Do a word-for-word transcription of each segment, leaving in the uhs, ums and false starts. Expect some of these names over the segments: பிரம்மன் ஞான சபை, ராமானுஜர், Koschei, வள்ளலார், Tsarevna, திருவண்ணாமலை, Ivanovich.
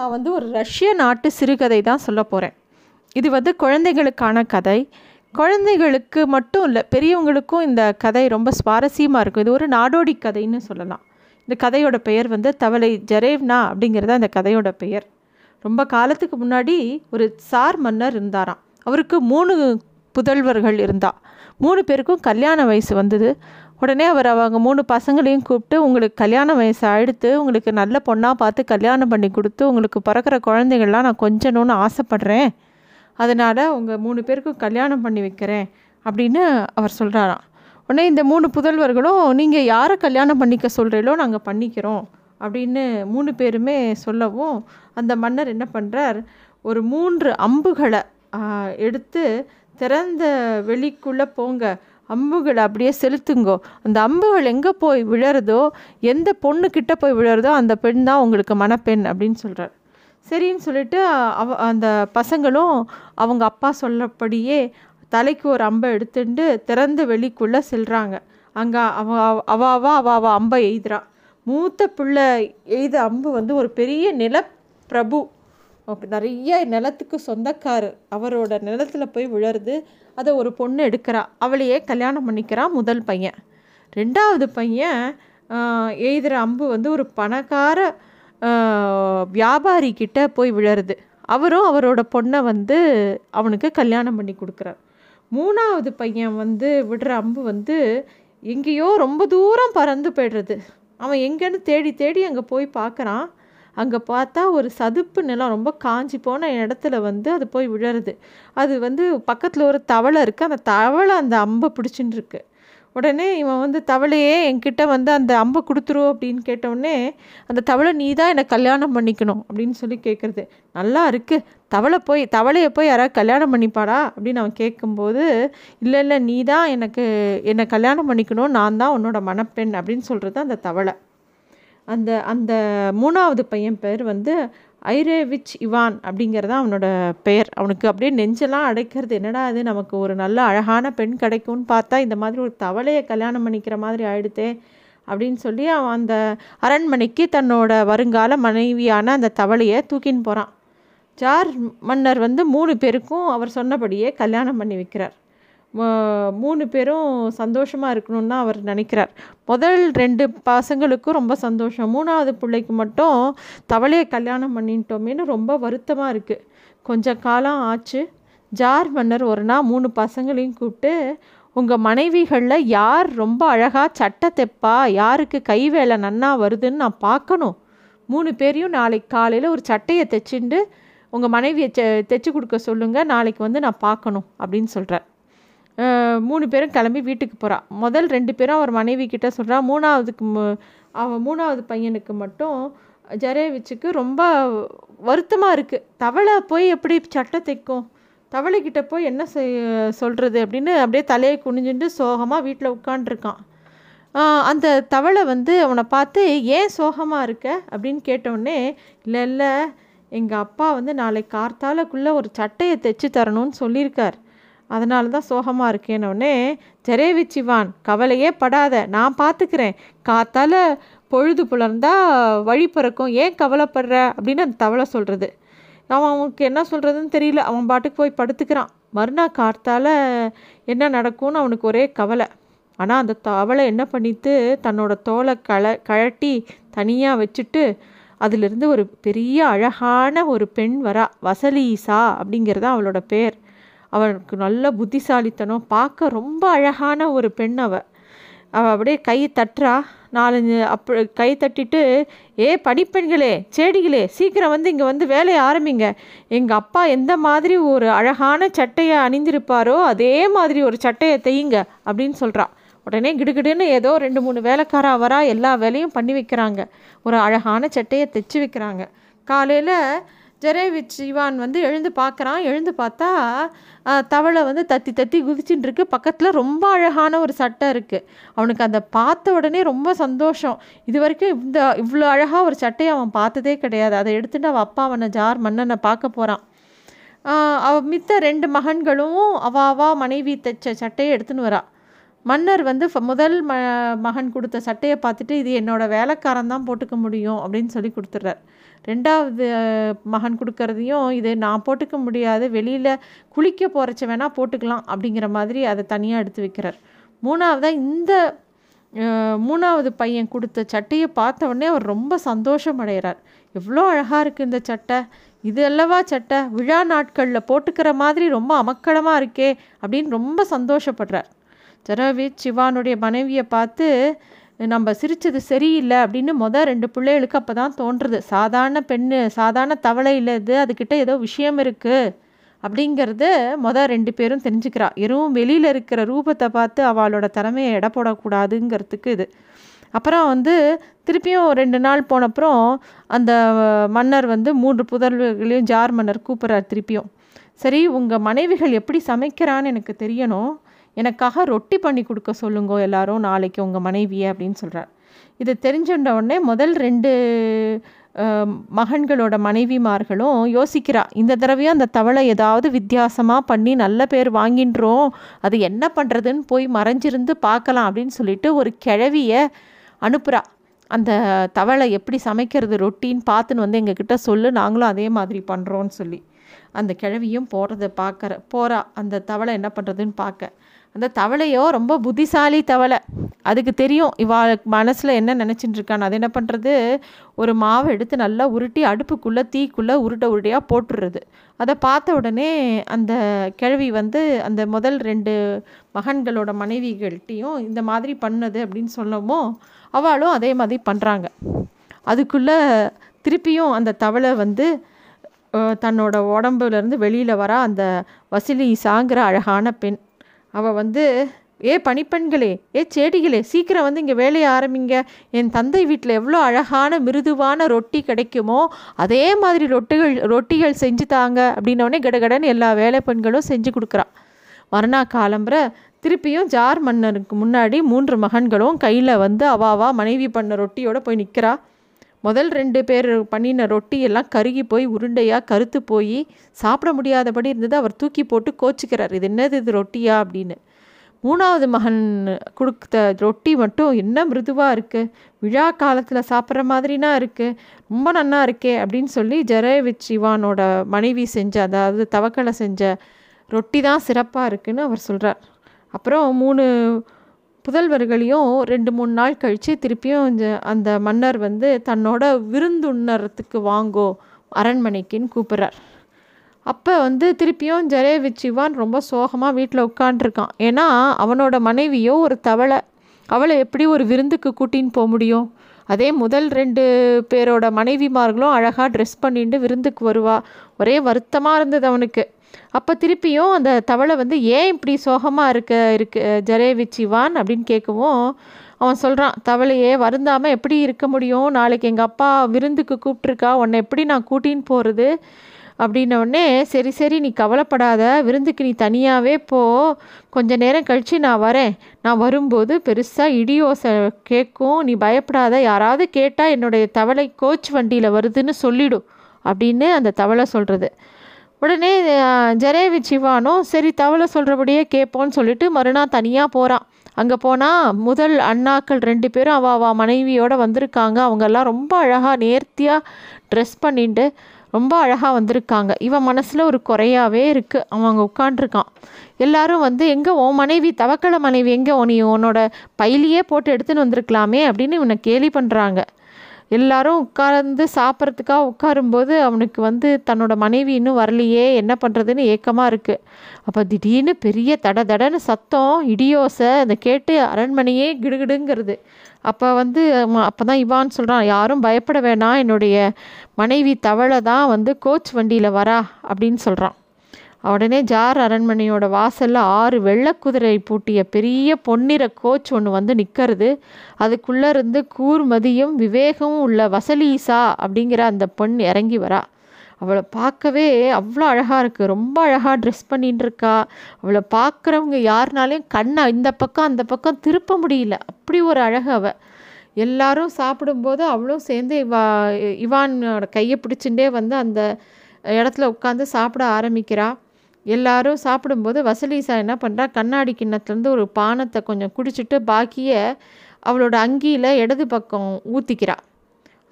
நான் வந்து ஒரு ரஷ்ய நாட்டு சிறுகதை தான் சொல்ல போகிறேன். இது வந்து குழந்தைகளுக்கான கதை. குழந்தைகளுக்கு மட்டும் இல்லை, பெரியவங்களுக்கும் இந்த கதை ரொம்ப சுவாரஸ்யமாக இருக்கும். இது ஒரு நாடோடி கதைன்னு சொல்லலாம். இந்த கதையோட பெயர் வந்து தவளை ஜரேவ்னா அப்படிங்கிறத அந்த கதையோட பெயர். ரொம்ப காலத்துக்கு முன்னாடி ஒரு சார் மன்னர் இருந்தாராம். அவருக்கு மூணு புதல்வர்கள் இருந்தா. மூணு பேருக்கும் கல்யாண வயசு வந்தது. உடனே அவர் அவங்க மூணு பசங்களையும் கூப்பிட்டு, உங்களுக்கு கல்யாண வயசு ஆயிடுத்து, உங்களுக்கு நல்ல பொண்ணாக பார்த்து கல்யாணம் பண்ணி கொடுத்து உங்களுக்கு பிறக்கிற குழந்தைகள்லாம் நான் கொஞ்சணும்னு ஆசைப்பட்றேன், அதனால் உங்கள் மூணு பேருக்கும் கல்யாணம் பண்ணி வைக்கிறேன் அப்படின்னு அவர் சொல்கிறாராம். உடனே இந்த மூணு புதல்வர்களும், நீங்கள் யாரை கல்யாணம் பண்ணிக்க சொல்கிறீங்களோ நாங்கள் பண்ணிக்கிறோம் அப்படின்னு மூணு பேருமே சொல்லவும், அந்த மன்னர் என்ன பண்ணுறார், ஒரு மூன்று அம்புகளை எடுத்து திறந்த வெளிக்குள்ளே போங்க, அம்புகளை அப்படியே செலுத்துங்கோ, அந்த அம்புகள் எங்கே போய் விழறதோ, எந்த பொண்ணுக்கிட்ட போய் விழறதோ அந்த பெண் தான் உங்களுக்கு மணப்பெண் அப்படின்னு சொல்கிறார். சரின்னு சொல்லிட்டு அவ அந்த பசங்களும் அவங்க அப்பா சொல்லப்படியே தலைக்கு ஒரு அம்பை எடுத்துட்டு திறந்த வெளிக்குள்ளே செல்கிறாங்க. அங்கே அவ அவாவா அவாவா அம்பை எய்துறா. மூத்த பிள்ளை எய்த அம்பு வந்து ஒரு பெரிய நிலப்பிரபு, நிறைய நிலத்துக்கு சொந்தக்காரர், அவரோட நிலத்தில் போய் விழருது. அதை ஒரு பொண்ணு எடுக்கிறா, அவளையே கல்யாணம் பண்ணிக்கிறான் முதல் பையன். ரெண்டாவது பையன் எய்துற அம்பு வந்து ஒரு பணக்கார வியாபாரிக்கிட்ட போய் விழருது. அவரும் அவரோட பொண்ணை வந்து அவனுக்கு கல்யாணம் பண்ணி கொடுக்குறார். மூணாவது பையன் வந்து விடுற அம்பு வந்து எங்கேயோ ரொம்ப தூரம் பறந்து போய்டுறது. அவன் எங்கேன்னு தேடி தேடி அங்கே போய் பார்க்குறான். அங்கே பார்த்தா ஒரு சதுப்பு நிலம், ரொம்ப காஞ்சி போன இடத்துல வந்து அது போய் விழருது. அது வந்து பக்கத்தில் ஒரு தவளை இருக்குது, அந்த தவளை அந்த அம்பை பிடிச்சின்னு இருக்கு. உடனே இவன் வந்து, தவளையே என்கிட்ட வந்து அந்த அம்பை கொடுத்துரு அப்படின்னு கேட்டவுடனே, அந்த தவளை நீ தான் என்னை கல்யாணம் பண்ணிக்கணும் அப்படின்னு சொல்லி கேட்குறது. நல்லா இருக்குது, தவளை போய் தவளையை போய் யாராவது கல்யாணம் பண்ணிப்பாடா அப்படின்னு அவன் கேட்கும்போது, இல்லை இல்லை நீ தான் எனக்கு என்னை கல்யாணம் பண்ணிக்கணும், நான் தான் உன்னோட மணப்பெண் அப்படின்னு சொல்கிறது அந்த தவளை. அந்த அந்த மூணாவது பையன் பேர் வந்து ஐரேவிச் இவான் அப்படிங்கிறது அவனோட பெயர். அவனுக்கு அப்படியே நெஞ்செல்லாம் அடைக்கிறது, என்னடா அது, நமக்கு ஒரு நல்ல அழகான பெண் கிடைக்கும்னு பார்த்தா இந்த மாதிரி ஒரு தவளையை கல்யாணம் பண்ணிக்கிற மாதிரி ஆயிடுதே அப்படின்னு சொல்லி அவன் அந்த அரண்மனைக்கு தன்னோட வருங்கால மனைவியான அந்த தவளையை தூக்கின்னு போகிறான். ஜார் மன்னர் வந்து மூணு பேருக்கும் அவர் சொன்னபடியே கல்யாணம் பண்ணி வைக்கிறார். மூணு பேரும் சந்தோஷமாக இருக்கணும்னு அவர் நினைக்கிறார். முதல் ரெண்டு பசங்களுக்கும் ரொம்ப சந்தோஷம், மூணாவது பிள்ளைக்கு மட்டும் தவளையை கல்யாணம் பண்ணிட்டோமேனு ரொம்ப வருத்தமாக இருக்குது. கொஞ்ச காலம் ஆச்சு. ஜார் மன்னர் ஒரு நாள் மூணு பசங்களையும் கூப்பிட்டு, உங்கள் மனைவிகளில் யார் ரொம்ப அழகாக சட்டை தைப்பா, யாருக்கு கை வேலை நன்னா வருதுன்னு நான் பார்க்கணும். மூணு பேரையும் நாளைக்கு காலையில் ஒரு சட்டையை தைச்சிண்டு உங்கள் மனைவியை தெ தைச்சி கொடுக்க சொல்லுங்கள், நாளைக்கு வந்து நான் பார்க்கணும் அப்படின்னு சொல்கிறார். மூணு பேரும் கிளம்பி வீட்டுக்கு போகிறா. முதல் ரெண்டு பேரும் அவர் மனைவி கிட்ட சொல்கிறா. மூணாவதுக்கு அவன் மூணாவது பையனுக்கு மட்டும் ஜரேவிச்சுக்கு ரொம்ப வருத்தமாக இருக்குது. தவளை போய் எப்படி சட்டை தைக்கும், தவளைக்கிட்ட போய் என்ன சொல்கிறது அப்படின்னு அப்படியே தலையை குனிஞ்சுட்டு சோகமாக வீட்டில் உட்காண்ட்ருக்கான். அந்த தவளை வந்து அவனை பார்த்து, ஏன் சோகமாக இருக்க அப்படின்னு கேட்டவுடனே, இல்லை இல்லை எங்கள் அப்பா வந்து நாளைக்கு கார்த்தாலக்குள்ளே ஒரு சட்டையை தைச்சி தரணும்னு சொல்லியிருக்கார், அதனால தான் சோகமாக இருக்கேனோடனே, ஜரேவிச் இவான் கவலையே படாத, நான் பார்த்துக்கிறேன், காத்தால் பொழுது புலர்ந்தா வழி பிறக்கும், ஏன் கவலைப்படுற அப்படின்னு அந்த தவளை சொல்கிறது. அவன் அவனுக்கு என்ன சொல்கிறதுன்னு தெரியல, அவன் பாட்டுக்கு போய் படுத்துக்கிறான். மறுநாள் காத்தால் என்ன நடக்கும்னு அவனுக்கு ஒரே கவலை. ஆனால் அந்த தவளை என்ன பண்ணிட்டு, தன்னோட தோலை கல கழட்டி தனியாக வச்சுட்டு அதிலிருந்து ஒரு பெரிய அழகான ஒரு பெண் வரா. வசலீசா அப்படிங்கிறது அவளோட பேர். அவனுக்கு நல்ல புத்திசாலித்தனம், பார்க்க ரொம்ப அழகான ஒரு பெண். அவள் அவள் அப்படியே கையை தட்டுறா. நாலஞ்சு அப்படி கை தட்டிட்டு, ஏ படிப்பெண்களே செடிகளே, சீக்கிரம் வந்து இங்கே வந்து வேலையை ஆரம்பிங்க, எங்கள் அப்பா எந்த மாதிரி ஒரு அழகான சட்டையை அணிந்திருப்பாரோ அதே மாதிரி ஒரு சட்டையை தையுங்க அப்படின்னு சொல்கிறா. உடனே கிடுகிடுன்னு ஏதோ ரெண்டு மூணு வேலைக்காரா வரா, எல்லா வேலையும் பண்ணி வைக்கிறாங்க, ஒரு அழகான சட்டையை தைச்சி வைக்கிறாங்க. காலையில் ஜரேவிச் இவான் வந்து எழுந்து பார்க்குறான். எழுந்து பார்த்தா தவளை வந்து தத்தி தத்தி குதிச்சுட்டு இருக்கு. பக்கத்தில் ரொம்ப அழகான ஒரு சட்டை இருக்குது. அவனுக்கு அந்த பார்த்த உடனே ரொம்ப சந்தோஷம். இது வரைக்கும் இந்த இவ்வளோ அழகாக ஒரு சட்டையை அவன் பார்த்ததே கிடையாது. அதை எடுத்துகிட்டு அவன் அப்பா அவனை ஜார் மன்னனை பார்க்க போகிறான். அவன் மித்த ரெண்டு மகன்களும் அவாவா மனைவி தைச்ச சட்டையை எடுத்துன்னு வரா. மன்னர் வந்து முதல் ம மகன் கொடுத்த சட்டையை பார்த்துட்டு, இது என்னோடய வேலைக்காரன் தான் போட்டுக்க முடியும் அப்படின்னு சொல்லி கொடுத்துட்றார். ரெண்டாவது மகன் கொடுக்கறதையும் இது நான் போட்டுக்க முடியாது, வெளியில் குளிக்க போகிறச்ச வேணால் போட்டுக்கலாம் அப்படிங்கிற மாதிரி அதை தனியாக எடுத்து வைக்கிறார். மூணாவதாக இந்த மூணாவது பையன் கொடுத்த சட்டையை பார்த்த உடனே அவர் ரொம்ப சந்தோஷம் அடைகிறார். எவ்வளோ அழகாக இருக்குது இந்த சட்டை, இது அல்லவா சட்டை விழா நாட்களில் போட்டுக்கிற மாதிரி ரொம்ப அமக்களமாக இருக்கே அப்படின்னு ரொம்ப சந்தோஷப்படுறார். சரவிச் சிவானுடைய மனைவியை பார்த்து நம்ம சிரித்தது சரியில்லை அப்படின்னு மொதல் ரெண்டு பிள்ளைகளுக்கு அப்போ தான் தோன்றுறது. சாதாரண பெண்ணு, சாதாரண தவளை இல்லை இது, அதுக்கிட்ட ஏதோ விஷயம் இருக்குது அப்படிங்கிறத மொதல் ரெண்டு பேரும் தெரிஞ்சுக்கிறா. எதுவும் வெளியில் இருக்கிற ரூபத்தை பார்த்து அவளோட திறமையை எடை போடக்கூடாதுங்கிறதுக்கு இது. அப்புறம் வந்து திருப்பியும் ரெண்டு நாள் போனப்புறம் அந்த மன்னர் வந்து மூன்று புதல்வர்களையும் ஜார் மன்னர் கூப்பிட்றார் திருப்பியும். சரி, உங்கள் மனைவிகள் எப்படி சமைக்கிறான்னு எனக்கு தெரியணும், எனக்காக ரொட்டி பண்ணி கொடுக்க சொல்லுங்கோ எல்லாரும் நாளைக்கு உங்கள் மனைவியை அப்படின்னு சொல்கிறார். இதை தெரிஞ்சுட்ட உடனே முதல் ரெண்டு மகன்களோட மனைவிமார்களும் யோசிக்கிறா, இந்த தடவையும் அந்த தவளை ஏதாவது வித்தியாசமாக பண்ணி நல்ல பேர் வாங்கின்றோம், அது என்ன பண்ணுறதுன்னு போய் மறைஞ்சிருந்து பார்க்கலாம் அப்படின்னு சொல்லிட்டு ஒரு கிழவியை அனுப்புகிறா. அந்த தவளை எப்படி சமைக்கிறது ரொட்டின்னு பார்த்துன்னு வந்து எங்ககிட்ட சொல்லு, நாங்களும் அதே மாதிரி பண்ணுறோன்னு சொல்லி அந்த கிழவியும் போகிறத பார்க்குற போகிறா அந்த தவளை என்ன பண்ணுறதுன்னு பார்க்க. அந்த தவளையோ ரொம்ப புத்திசாலி தவளை, அதுக்கு தெரியும் இவாள் மனசில் என்ன நினச்சிட்டு இருக்கான்னு. அது என்ன பண்ணுறது, ஒரு மாவை எடுத்து நல்லா உருட்டி அடுப்புக்குள்ளே தீக்குள்ளே உருட்ட உருட்டையாக போட்டுடுறது. அதை பார்த்த உடனே அந்த கிழவி வந்து அந்த முதல் ரெண்டு மகன்களோட மனைவிகள்கிட்டையும் இந்த மாதிரி பண்ணது அப்படின்னு சொல்லவும் அவளும் அதே மாதிரி பண்ணுறாங்க. அதுக்குள்ளே திருப்பியும் அந்த தவளை வந்து தன்னோட உடம்புலேருந்து வெளியில் வர அந்த வசிலிசாங்கிற அழகான பெண் அவள் வந்து, ஏ பணிப்பெண்களே, ஏ சேடிகளே, சீக்கிரம் வந்து இங்கே வேலையை ஆரம்பிங்க, என் தந்தை வீட்டில் எவ்வளோ அழகான மிருதுவான ரொட்டி கிடைக்குமோ அதே மாதிரி ரொட்டிகள் ரொட்டிகள் செஞ்சு தாங்க அப்படின்னோடனே கடகடன்னு எல்லா வேலை பெண்களும் செஞ்சு கொடுக்குறான். மறுநா காலம்புற திருப்பியும் ஜார் மன்னருக்கு முன்னாடி மூன்று மகன்களும் கையில் வந்து அவாவா மனைவி பண்ண ரொட்டியோடு போய் நிற்கிறா. முதல் ரெண்டு பேர் பண்ணின ரொட்டி எல்லாம் கருகி போய் உருண்டையாக கருத்து போய் சாப்பிட முடியாதபடி இருந்தது. அவர் தூக்கி போட்டு கோச்சிக்கிறார், இது என்னது இது ரொட்டியா அப்படின்னு. மூணாவது மகன் கொடுத்த ரொட்டி மட்டும் என்ன மிருதுவாக இருக்குது, விழா காலத்தில் சாப்பிட்ற மாதிரினா இருக்குது, ரொம்ப நன்னா இருக்கே அப்படின்னு சொல்லி ஜரேவிச் இவானோட மனைவி செஞ்ச அதாவது தவக்களை செஞ்ச ரொட்டி தான் சிறப்பாக இருக்குதுன்னு அவர் சொல்கிறார். அப்புறம் மூணு புதல்வர்களையும் ரெண்டு மூணு நாள் கழித்து திருப்பியும் அந்த மன்னர் வந்து தன்னோட விருந்துண்ணறத்துக்கு வாங்கோ அரண்மனைக்குன்னு கூப்பிட்றார். அப்போ வந்து திருப்பியும் ஜரேவிச் இவான் ரொம்ப சோகமாக வீட்டில் உட்காண்ட்ருக்கான். ஏன்னா அவனோட மனைவியோ ஒரு தவளை, அவளை எப்படி ஒரு விருந்துக்கு கூட்டின்னு போக முடியும்? அதே முதல் ரெண்டு பேரோட மனைவிமார்களும் அழகாக ட்ரெஸ் பண்ணிட்டு விருந்துக்கு வருவா. ஒரே வருத்தமாக இருந்தது அவனுக்கு. அப்போ திருப்பியும் அந்த தவளை வந்து ஏன் இப்படி சோகமாக இருக்க இருக்கு ஜரேவிச் இவான் அப்படின்னு கேட்கவும் அவன் சொல்கிறான், தவளையே வருந்தாமல் எப்படி இருக்க முடியும், நாளைக்கு எங்கள் அப்பா விருந்துக்கு கூப்பிட்ருக்கா, உன்னை எப்படி நான் கூட்டின்னு போகிறது அப்படின்னோடனே சரி சரி நீ கவலைப்படாத, விருந்துக்கு நீ தனியாகவே போ, கொஞ்ச நேரம் கழித்து நான் வரேன், நான் வரும்போது பெருசாக இடியோசை கேட்கும், நீ பயப்படாத, யாராவது கேட்டால் என்னுடைய தவளை கோச் வண்டியில் வருதுன்னு சொல்லிவிடும் அப்படின்னு அந்த தவளை சொல்கிறது. உடனே ஜரேவிச் இவானும் சரி தவளை சொல்கிறபடியே கேட்போன்னு சொல்லிட்டு மறுநாள் தனியாக போகிறான். அங்கே போனால் முதல் அண்ணாக்கள் ரெண்டு பேரும் அவள் அவள் மனைவியோடு வந்திருக்காங்க. அவங்கெல்லாம் ரொம்ப அழகாக நேர்த்தியாக ட்ரெஸ் பண்ணிட்டு ரொம்ப அழகாக வந்திருக்காங்க. இவன் மனசில் ஒரு குறையாகவே இருக்குது. அவன் அங்கே உட்காண்ட்ருக்கான். எல்லாரும் வந்து எங்கே உன் மனைவி, தவக்கள மனைவி எங்கே, நீ உன்னோட பையிலேயே போட்டு எடுத்துன்னு வந்திருக்கலாமே அப்படின்னு இவனை கேலி பண்ணுறாங்க. எல்லாரும் உட்கார்ந்து சாப்பிட்றதுக்காக உட்காரும்போது அவனுக்கு வந்து தன்னோட மனைவி இன்னும் வரலையே, என்ன பண்ணுறதுன்னு ஏக்கமாக இருக்குது. அப்போ திடீர்னு பெரிய தட தடன்னு சத்தம், இடியோசை, அதை கேட்டு அரண்மனையே கிடுகிடுங்கிறது. அப்போ வந்து அப்போ தான் இவான் சொல்கிறான், யாரும் பயப்பட வேணாம், என்னுடைய மனைவி தவளை தான் வந்து கோச் வண்டியில் வரா அப்படின்னு சொல்கிறான். உடனே ஜார் அரண்மனையோட வாசலில் ஆறு வெள்ளை குதிரை பூட்டிய பெரிய பொன்னிற கோச் ஒன்று வந்து நிற்கிறது. அதுக்குள்ளே இருந்து கூர்மதியும் விவேகமும் உள்ள வசலீசா அப்படிங்கிற அந்த பொண் இறங்கி வரா. அவளை பார்க்கவே அவ்வளோ அழகாக இருக்குது, ரொம்ப அழகாக ட்ரெஸ் பண்ணிட்டு இருக்கா. அவளை பார்க்குறவங்க யாருனாலையும் கண்ணை இந்த பக்கம் அந்த பக்கம் திருப்ப முடியல, அப்படி ஒரு அழகு அவள். எல்லாரும் சாப்பிடும்போது அவளும் சேர்ந்து இவா இவானோட கையை பிடிச்சுட்டே வந்து அந்த இடத்துல உட்காந்து சாப்பிட ஆரம்பிக்கிறா. எல்லாரும் சாப்பிடும்போது வசலிசா என்ன பண்ணுறா, கண்ணாடி கிண்ணத்துலேருந்து ஒரு பானத்தை கொஞ்சம் குடிச்சிட்டு பாக்கியை அவளோட அங்கியில் இடது பக்கம் ஊற்றிக்கிறா.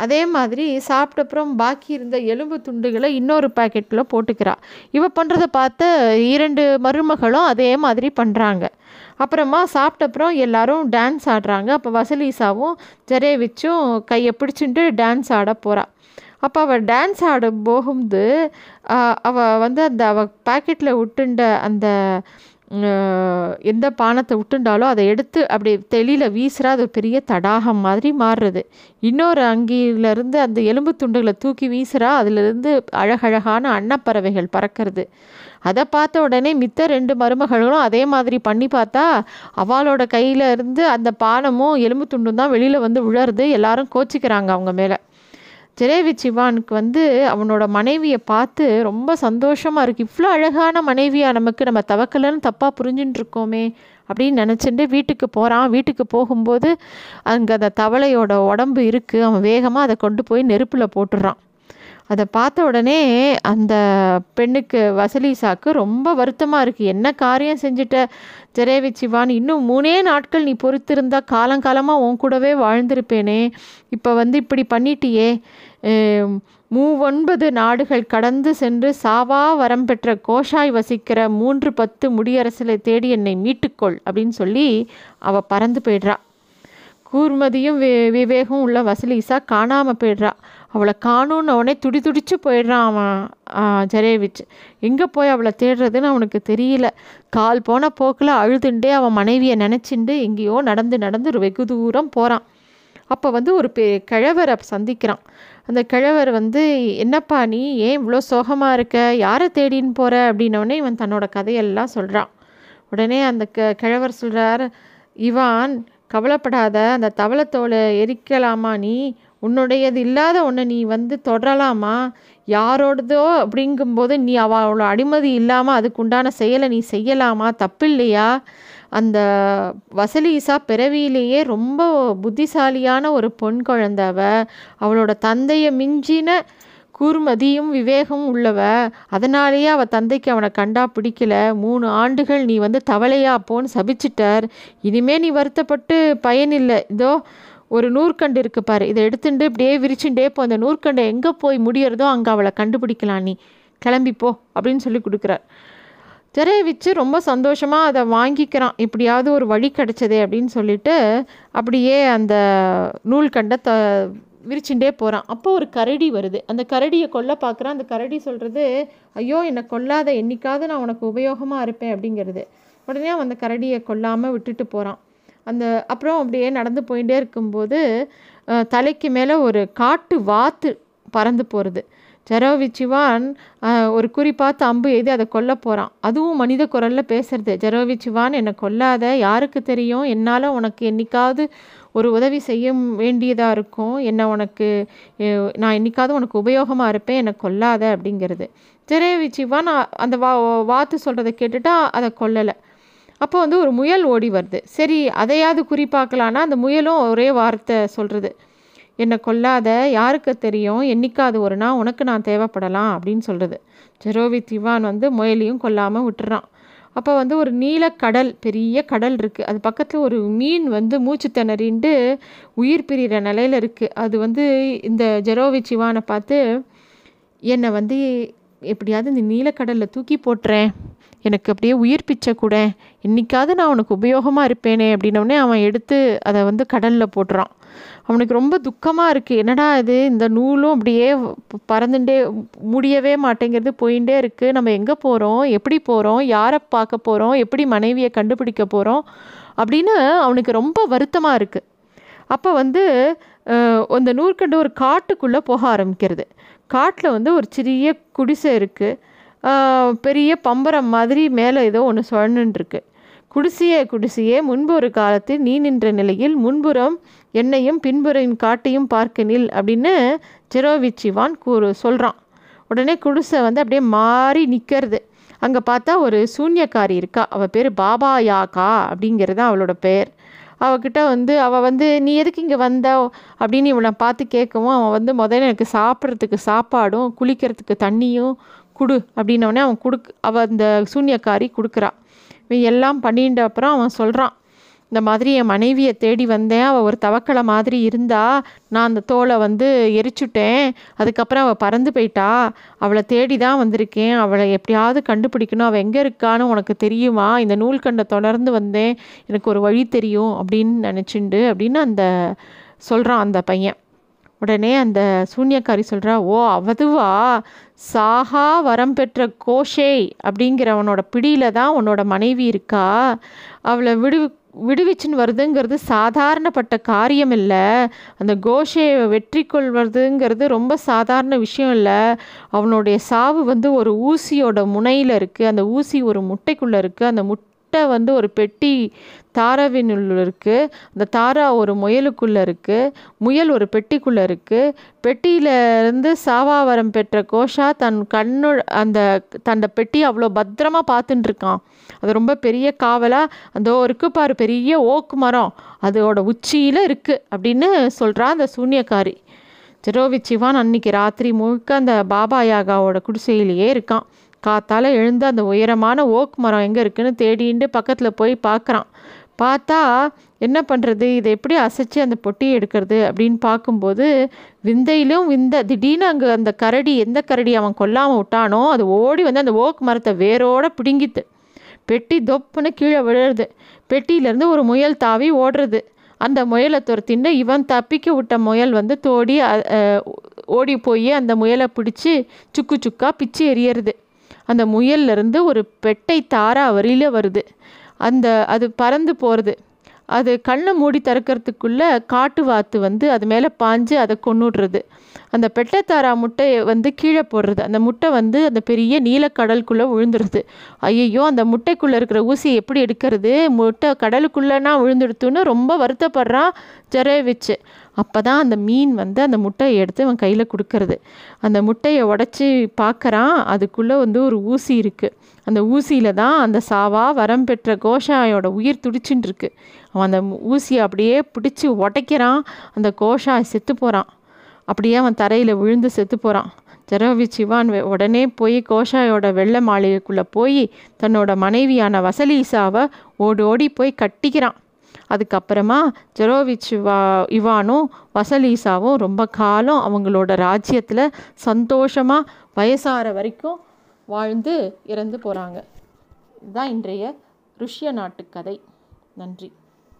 அதே மாதிரி சாப்பிட்டப்புறம் பாக்கி இருந்த எலும்பு துண்டுகளை இன்னொரு பேக்கெட்டில் போட்டுக்கிறாள். இவள் பண்ணுறத பார்த்து இரண்டு மருமகளும் அதே மாதிரி பண்ணுறாங்க. அப்புறமா சாப்பிட்டப்புறம் எல்லாரும் டான்ஸ் ஆடுறாங்க. அப்போ வசலீசாவும் ஜரேவிச்சும் கையை பிடிச்சிட்டு டான்ஸ் ஆட போகிறாள். அப்போ அவள் டான்ஸ் ஆட போகும்போது அவள் வந்து அந்த அவள் பேக்கெட்டில் விட்டுண்ட அந்த எந்த பானத்தை விட்டுண்டாலோ அதை எடுத்து அப்படி தெளியில் வீசுகிறா. அது பெரிய தடாகம் மாதிரி மாறுறது. இன்னொரு அங்கியிலேருந்து அந்த எலும்பு துண்டுகளை தூக்கி வீசுகிறா. அதிலிருந்து அழகழகான அன்னப்பறவைகள் பறக்கிறது. அதை பார்த்த உடனே மித்த ரெண்டு மருமகளும் அதே மாதிரி பண்ணி பார்த்தா அவளோட கையில் இருந்து அந்த பானமும் எலும்பு துண்டும் தான் வெளியில் வந்து உழறது. எல்லாரும் கோச்சிக்கிறாங்க அவங்க மேலே. ஜரேவிச் இவானுக்கு வந்து அவனோட மனைவியை பார்த்து ரொம்ப சந்தோஷமாக இருக்குது. இவ்வளோ அழகான மனைவியாக நமக்கு நம்ம தவக்கலன்னு தப்பாக புரிஞ்சுட்டு இருக்கோமே அப்படின்னு நினச்சிட்டு வீட்டுக்கு போகிறான். வீட்டுக்கு போகும்போது அங்கே அந்த தவளையோட உடம்பு இருக்குது. அவன் வேகமாக அதை கொண்டு போய் நெருப்பில் போட்டுடுறான். அதை பார்த்த உடனே அந்த பெண்ணுக்கு வசலீசாவுக்கு ரொம்ப வருத்தமாக இருக்குது. என்ன காரியம் செஞ்சுட்ட ஜரேவிச் இவான், இன்னும் மூணே நாட்கள் நீ பொறுத்திருந்தா காலங்காலமாக உன் கூடவே வாழ்ந்திருப்பேனே, இப்போ வந்து இப்படி பண்ணிட்டியே. மூவொன்பது நாடுகள் கடந்து சென்று சாவா வரம் பெற்ற கோஷாய் வசிக்கிற மூன்று பத்து முடியரசில் தேடி என்னை மீட்டுக்கொள் அப்படின்னு சொல்லி அவள் பறந்து போய்ட்றா. கூர்மதியும் வி விவேகம் உள்ள வசலீசா காணாமல் போய்ட்றா. அவளை காணும்னு அவனே துடி துடிச்சு போயிடுறான் அவன் ஜரேவிச். எங்கே போய் அவளை தேடுறதுன்னு அவனுக்கு தெரியல. கால் போன போக்கில் அழுதுண்டே அவன் மனைவியை நினச்சிண்டு எங்கேயோ நடந்து நடந்து ஒரு வெகு தூரம் போகிறான். அப்போ வந்து ஒரு பெ கிழவரை சந்திக்கிறான். அந்த கிழவர் வந்து, என்னப்பா நீ ஏன் இவ்வளோ சோகமாக இருக்க, யாரை தேடின்னு போகிற அப்படின்னோடனே இவன் தன்னோட கதையெல்லாம் சொல்கிறான். உடனே அந்த க கிழவர் சொல்கிறார், இவான் கவலைப்படாத, அந்த தவளத்தோலை எரிக்கலாமா, நீ உன்னுடையது இல்லாத ஒன்று நீ வந்து தொடரலாமா, யாரோடதோ அப்படிங்கும்போது நீ அவளோட அனுமதி இல்லாமல் அதுக்குண்டான செயலை நீ செய்யலாமா, தப்பில்லையா. அந்த வசலீசா பிறவியிலேயே ரொம்ப புத்திசாலியான ஒரு பொன் குழந்தவ, அவளோட தந்தையை மிஞ்சின கூர்மதியும் விவேகமும் உள்ளவ, அதனாலேயே அவள் தந்தைக்கு அவனை கண்டா பிடிக்கல. மூணு ஆண்டுகள் நீ வந்து தவளையா போன்னு சபிச்சிட்டார். இனிமேல் நீ வருத்தப்பட்டு பயனில்லை. இதோ ஒரு நூற்கண்டு இருக்குது பாரு, இதை எடுத்துட்டு இப்படியே விரிச்சுட்டே போ, அந்த நூற்கண்டை எங்கே போய் முடியறதோ அங்கே அவளை கண்டுபிடிக்கலாம், நீ கிளம்பிப்போ அப்படின்னு சொல்லி கொடுக்குறார். ஜரேவிச்சு ரொம்ப சந்தோஷமாக அதை வாங்கிக்கிறான். இப்படியாவது ஒரு வழி கிடச்சதே அப்படின்னு சொல்லிட்டு அப்படியே அந்த நூல்கண்டை த விரிச்சுட்டே போகிறான். அப்போ ஒரு கரடி வருது. அந்த கரடியை கொல்ல பார்க்குறான். அந்த கரடி சொல்கிறது, ஐயோ என்னை கொல்லாத, என்றைக்காவது நான் உனக்கு உபயோகமாக இருப்பேன் அப்படிங்கிறது. உடனே அவன் அந்த கரடியை கொல்லாமல் விட்டுட்டு போகிறான். அந்த அப்புறம் அப்படியே நடந்து போயிட்டே இருக்கும்போது தலைக்கு மேலே ஒரு காட்டு வாத்து பறந்து போகிறது. ஜரேவிச் இவான் ஒரு குறி பார்த்து அம்பு எய்து அதை கொல்ல போகிறான். அதுவும் மனித குரலில் பேசுறது, ஜரேவிச் இவான் என்னை கொல்லாத, யாருக்கு தெரியும் என்னால் உனக்கு என்றைக்காவது ஒரு உதவி செய்ய வேண்டியதாக இருக்கும், என்னை உனக்கு நான் என்றைக்காவது உனக்கு உபயோகமாக இருப்பேன், என்னை கொல்லாத அப்படிங்கிறது. ஜரேவிச் இவான் அந்த வா வாத்து சொல்கிறத கேட்டுட்டா அதை கொல்லலை. அப்போ வந்து ஒரு முயல் ஓடி வருது. சரி அதையாவது குறிப்பாக்கலான்னா அந்த முயலும் ஒரே வார்த்தை சொல்கிறது, என்னை கொல்லாத, யாருக்கு தெரியும் என்றைக்காவது ஒரு நாள் உனக்கு நான் தேவைப்படலாம் அப்படின்னு சொல்கிறது. ஜரேவிச் இவான் வந்து முயலையும் கொல்லாமல் விட்டுறான். அப்போ வந்து ஒரு நீலக்கடல், பெரிய கடல் இருக்குது. அது பக்கத்தில் ஒரு மீன் வந்து மூச்சு திணறிண்டு உயிர் பிரிகிற நிலையில் இருக்குது. அது வந்து இந்த ஜரேவிச் இவானை பார்த்து, என்னை வந்து எப்படியாவது இந்த நீலக்கடலில் தூக்கி போட்டுறேன், எனக்கு அப்படியே உயிர் பிச்சை கூட, என்றைக்காவது நான் உனக்கு உபயோகமாக இருப்பேனே அப்படின்னோடனே அவன் எடுத்து அதை வந்து கடலில் போட்டுறான். அவனுக்கு ரொம்ப துக்கமாக இருக்குது. என்னடா இது, இந்த நூலும் அப்படியே பறந்துட்டே முடியவே மாட்டேங்கிறது, போயிட்டே இருக்குது. நம்ம எங்கே போகிறோம், எப்படி போகிறோம், யாரை பார்க்க போகிறோம், எப்படி மனைவியை கண்டுபிடிக்க போகிறோம் அப்படின்னு அவனுக்கு ரொம்ப வருத்தமாக இருக்குது. அப்போ வந்து அந்த நூற்கண்டு ஒரு காட்டுக்குள்ளே போக ஆரம்பிக்கிறது. காட்டில் வந்து ஒரு சிறிய குடிசை இருக்குது. பெரிய பம்பரம் மாதிரி மேலே ஏதோ ஒன்று சுழன்னுருக்கு. குடிசையே குடிசையே முன்பு ஒரு காலத்தில் நீ நின்ற நிலையில் முன்புறம் என்னையும் பின்புறம் காட்டையும் பார்க்க நில் அப்படின்னு ஜரேவிச் இவான் கூறு சொல்கிறான். உடனே குடிசை வந்து அப்படியே மாறி நிற்கிறது. அங்கே பார்த்தா ஒரு சூன்யக்காரி இருக்கா. அவள் பேர் பாபா யாகா அப்படிங்கிறது அவளோட பேர். அவகிட்ட வந்து அவள் வந்து நீ எதுக்கு இங்கே வந்த அப்படின்னு இவனை பார்த்து கேட்கவும் அவன் வந்து முதல்ல எனக்கு சாப்பிட்றதுக்கு சாப்பாடும் குளிக்கிறதுக்கு தண்ணியும் கொடு அப்படின்னோடனே அவன் கொடுக்கு அவள் அந்த சூன்யக்காரி கொடுக்குறா. இவன் எல்லாம் பண்ணிட்ட அப்புறம் அவன் சொல்கிறான், இந்த மாதிரி என் மனைவியை தேடி வந்தேன், அவள் ஒரு தவக்களை மாதிரி இருந்தா, நான் அந்த தோலை வந்து எரிச்சுட்டேன், அதுக்கப்புறம் அவள் பறந்து போயிட்டா, அவளை தேடி தான் வந்திருக்கேன், அவளை எப்படியாவது கண்டுபிடிக்கணும், அவள் எங்கே இருக்கான்னு உனக்கு தெரியுமா, இந்த நூல்கண்டை தொடர்ந்து வந்தேன், எனக்கு ஒரு வழி தெரியும் அப்படின்னு நினச்சிண்டு அப்படின்னு அந்த சொல்கிறான் அந்த பையன். உடனே அந்த சூன்யக்காரி சொல்கிறா, ஓ அவதுவா, சாகா வரம் பெற்ற கோஷேய் அப்படிங்கிறவனோட பிடியில் தான் உன்னோட மனைவி இருக்கா, அவளை விடு விடுவிச்சுன்னு வருதுங்கிறது சாதாரணப்பட்ட காரியம் இல்லை, அந்த கோஷையை வெற்றி கொள்வதுங்கிறது ரொம்ப சாதாரண விஷயம் இல்லை, அவனுடைய சாவு வந்து ஒரு ஊசியோட முனையில் இருக்குது, அந்த ஊசி ஒரு முட்டைக்குள்ளே இருக்குது, அந்த முட் முட்டை வந்து ஒரு பெட்டி தாராவினுள்ள இருக்குது, அந்த தாரா ஒரு முயலுக்குள்ளே இருக்குது, முயல் ஒரு பெட்டிக்குள்ளே இருக்குது, பெட்டியிலேருந்து சாவாவரம் பெற்ற கோஷா தன் கண்ணு அந்த தன்னோட பெட்டி அவ்வளோ பத்திரமா பார்த்துட்டு இருக்கான். அது ரொம்ப பெரிய காவலாக அந்த இருக்கு பாரு, பெரிய ஓக்கு மரம் அதோட உச்சியில் இருக்குது அப்படின்னு சொல்கிறான் அந்த சூன்யக்காரி. ஜெரோவிச் இவான் அன்னைக்கு ராத்திரி முழுக்க அந்த பாபா யாகாவோட குடிசையிலேயே இருக்கான். காத்தால் எழுந்து அந்த உயரமான ஓக் மரம் எங்கே இருக்குன்னு தேடிண்டு பக்கத்தில் போய் பார்க்குறான். பார்த்தா என்ன பண்ணுறது, இதை எப்படி அசைச்சு அந்த பொட்டியை எடுக்கிறது அப்படின்னு பார்க்கும்போது விந்தையிலும் விந்த திடீர்னு அங்கே அந்த கரடி, எந்த கரடி அவன் கொல்லாமல் விட்டானோ அது ஓடி வந்து அந்த ஓக் மரத்தை வேரோடு பிடுங்கித்து, பெட்டி தொப்புன்னு கீழே விழுறது, பெட்டியிலேருந்து ஒரு முயல் தாவி ஓடுறது, அந்த முயலை துரத்தின்னு இவன் தப்பிக்க விட்ட முயல் வந்து தோடி ஓடி போய் அந்த முயலை பிடிச்சி சுக்கு சுக்காக பிச்சு எறியறது, அந்த முயல்லேருந்து ஒரு பெட்டை தாரா வரியில் வருது, அந்த அது பறந்து போகிறது, அது கண்ணை மூடி திறக்கிறதுக்குள்ளே காட்டு வாத்து வந்து அது மேலே பாஞ்சு அதை கொண்டுடுறது, அந்த பெட்டை தாரா முட்டையை வந்து கீழே போடுறது, அந்த முட்டை வந்து அந்த பெரிய நீலக்கடலுக்குள்ளே விழுந்துடுது. ஐயோ அந்த முட்டைக்குள்ளே இருக்கிற ஊசியை எப்படி எடுக்கிறது, முட்டை கடலுக்குள்ளேனா விழுந்துடுத்துன்னு ரொம்ப வருத்தப்படுறான் ஜெரேவிச்சு. அப்போ தான் அந்த மீன் வந்து அந்த முட்டையை எடுத்து அவன் கையில் கொடுக்கறது, அந்த முட்டையை உடச்சி பார்க்குறான், அதுக்குள்ளே வந்து ஒரு ஊசி இருக்குது, அந்த ஊசியில் தான் அந்த சாவா வரம் பெற்ற கோஷாயோட உயிர் துடிச்சுட்டு இருக்கு. அவன் அந்த ஊசியை அப்படியே பிடிச்சி உடைக்கிறான், அந்த கோஷாய் செத்து போகிறான், அப்படியே அவன் தரையில் விழுந்து செத்து போகிறான். ஜெரோவிச் இவான் உடனே போய் கோஷாயோட வெள்ளை மாளிகைக்குள்ளே போய் தன்னோட மனைவியான வசலீசாவை ஓடி ஓடி போய் கட்டிக்கிறான். அதுக்கப்புறமா ஜெரோவிச் இவா இவானும் வசலீசாவும் ரொம்ப காலம் அவங்களோட ராஜ்யத்தில் சந்தோஷமாக வயசாகிற வரைக்கும் வாழ்ந்து இறந்து போகிறாங்க. இதுதான் இன்றைய ருஷ்ய நாட்டுக்கதை. நன்றி.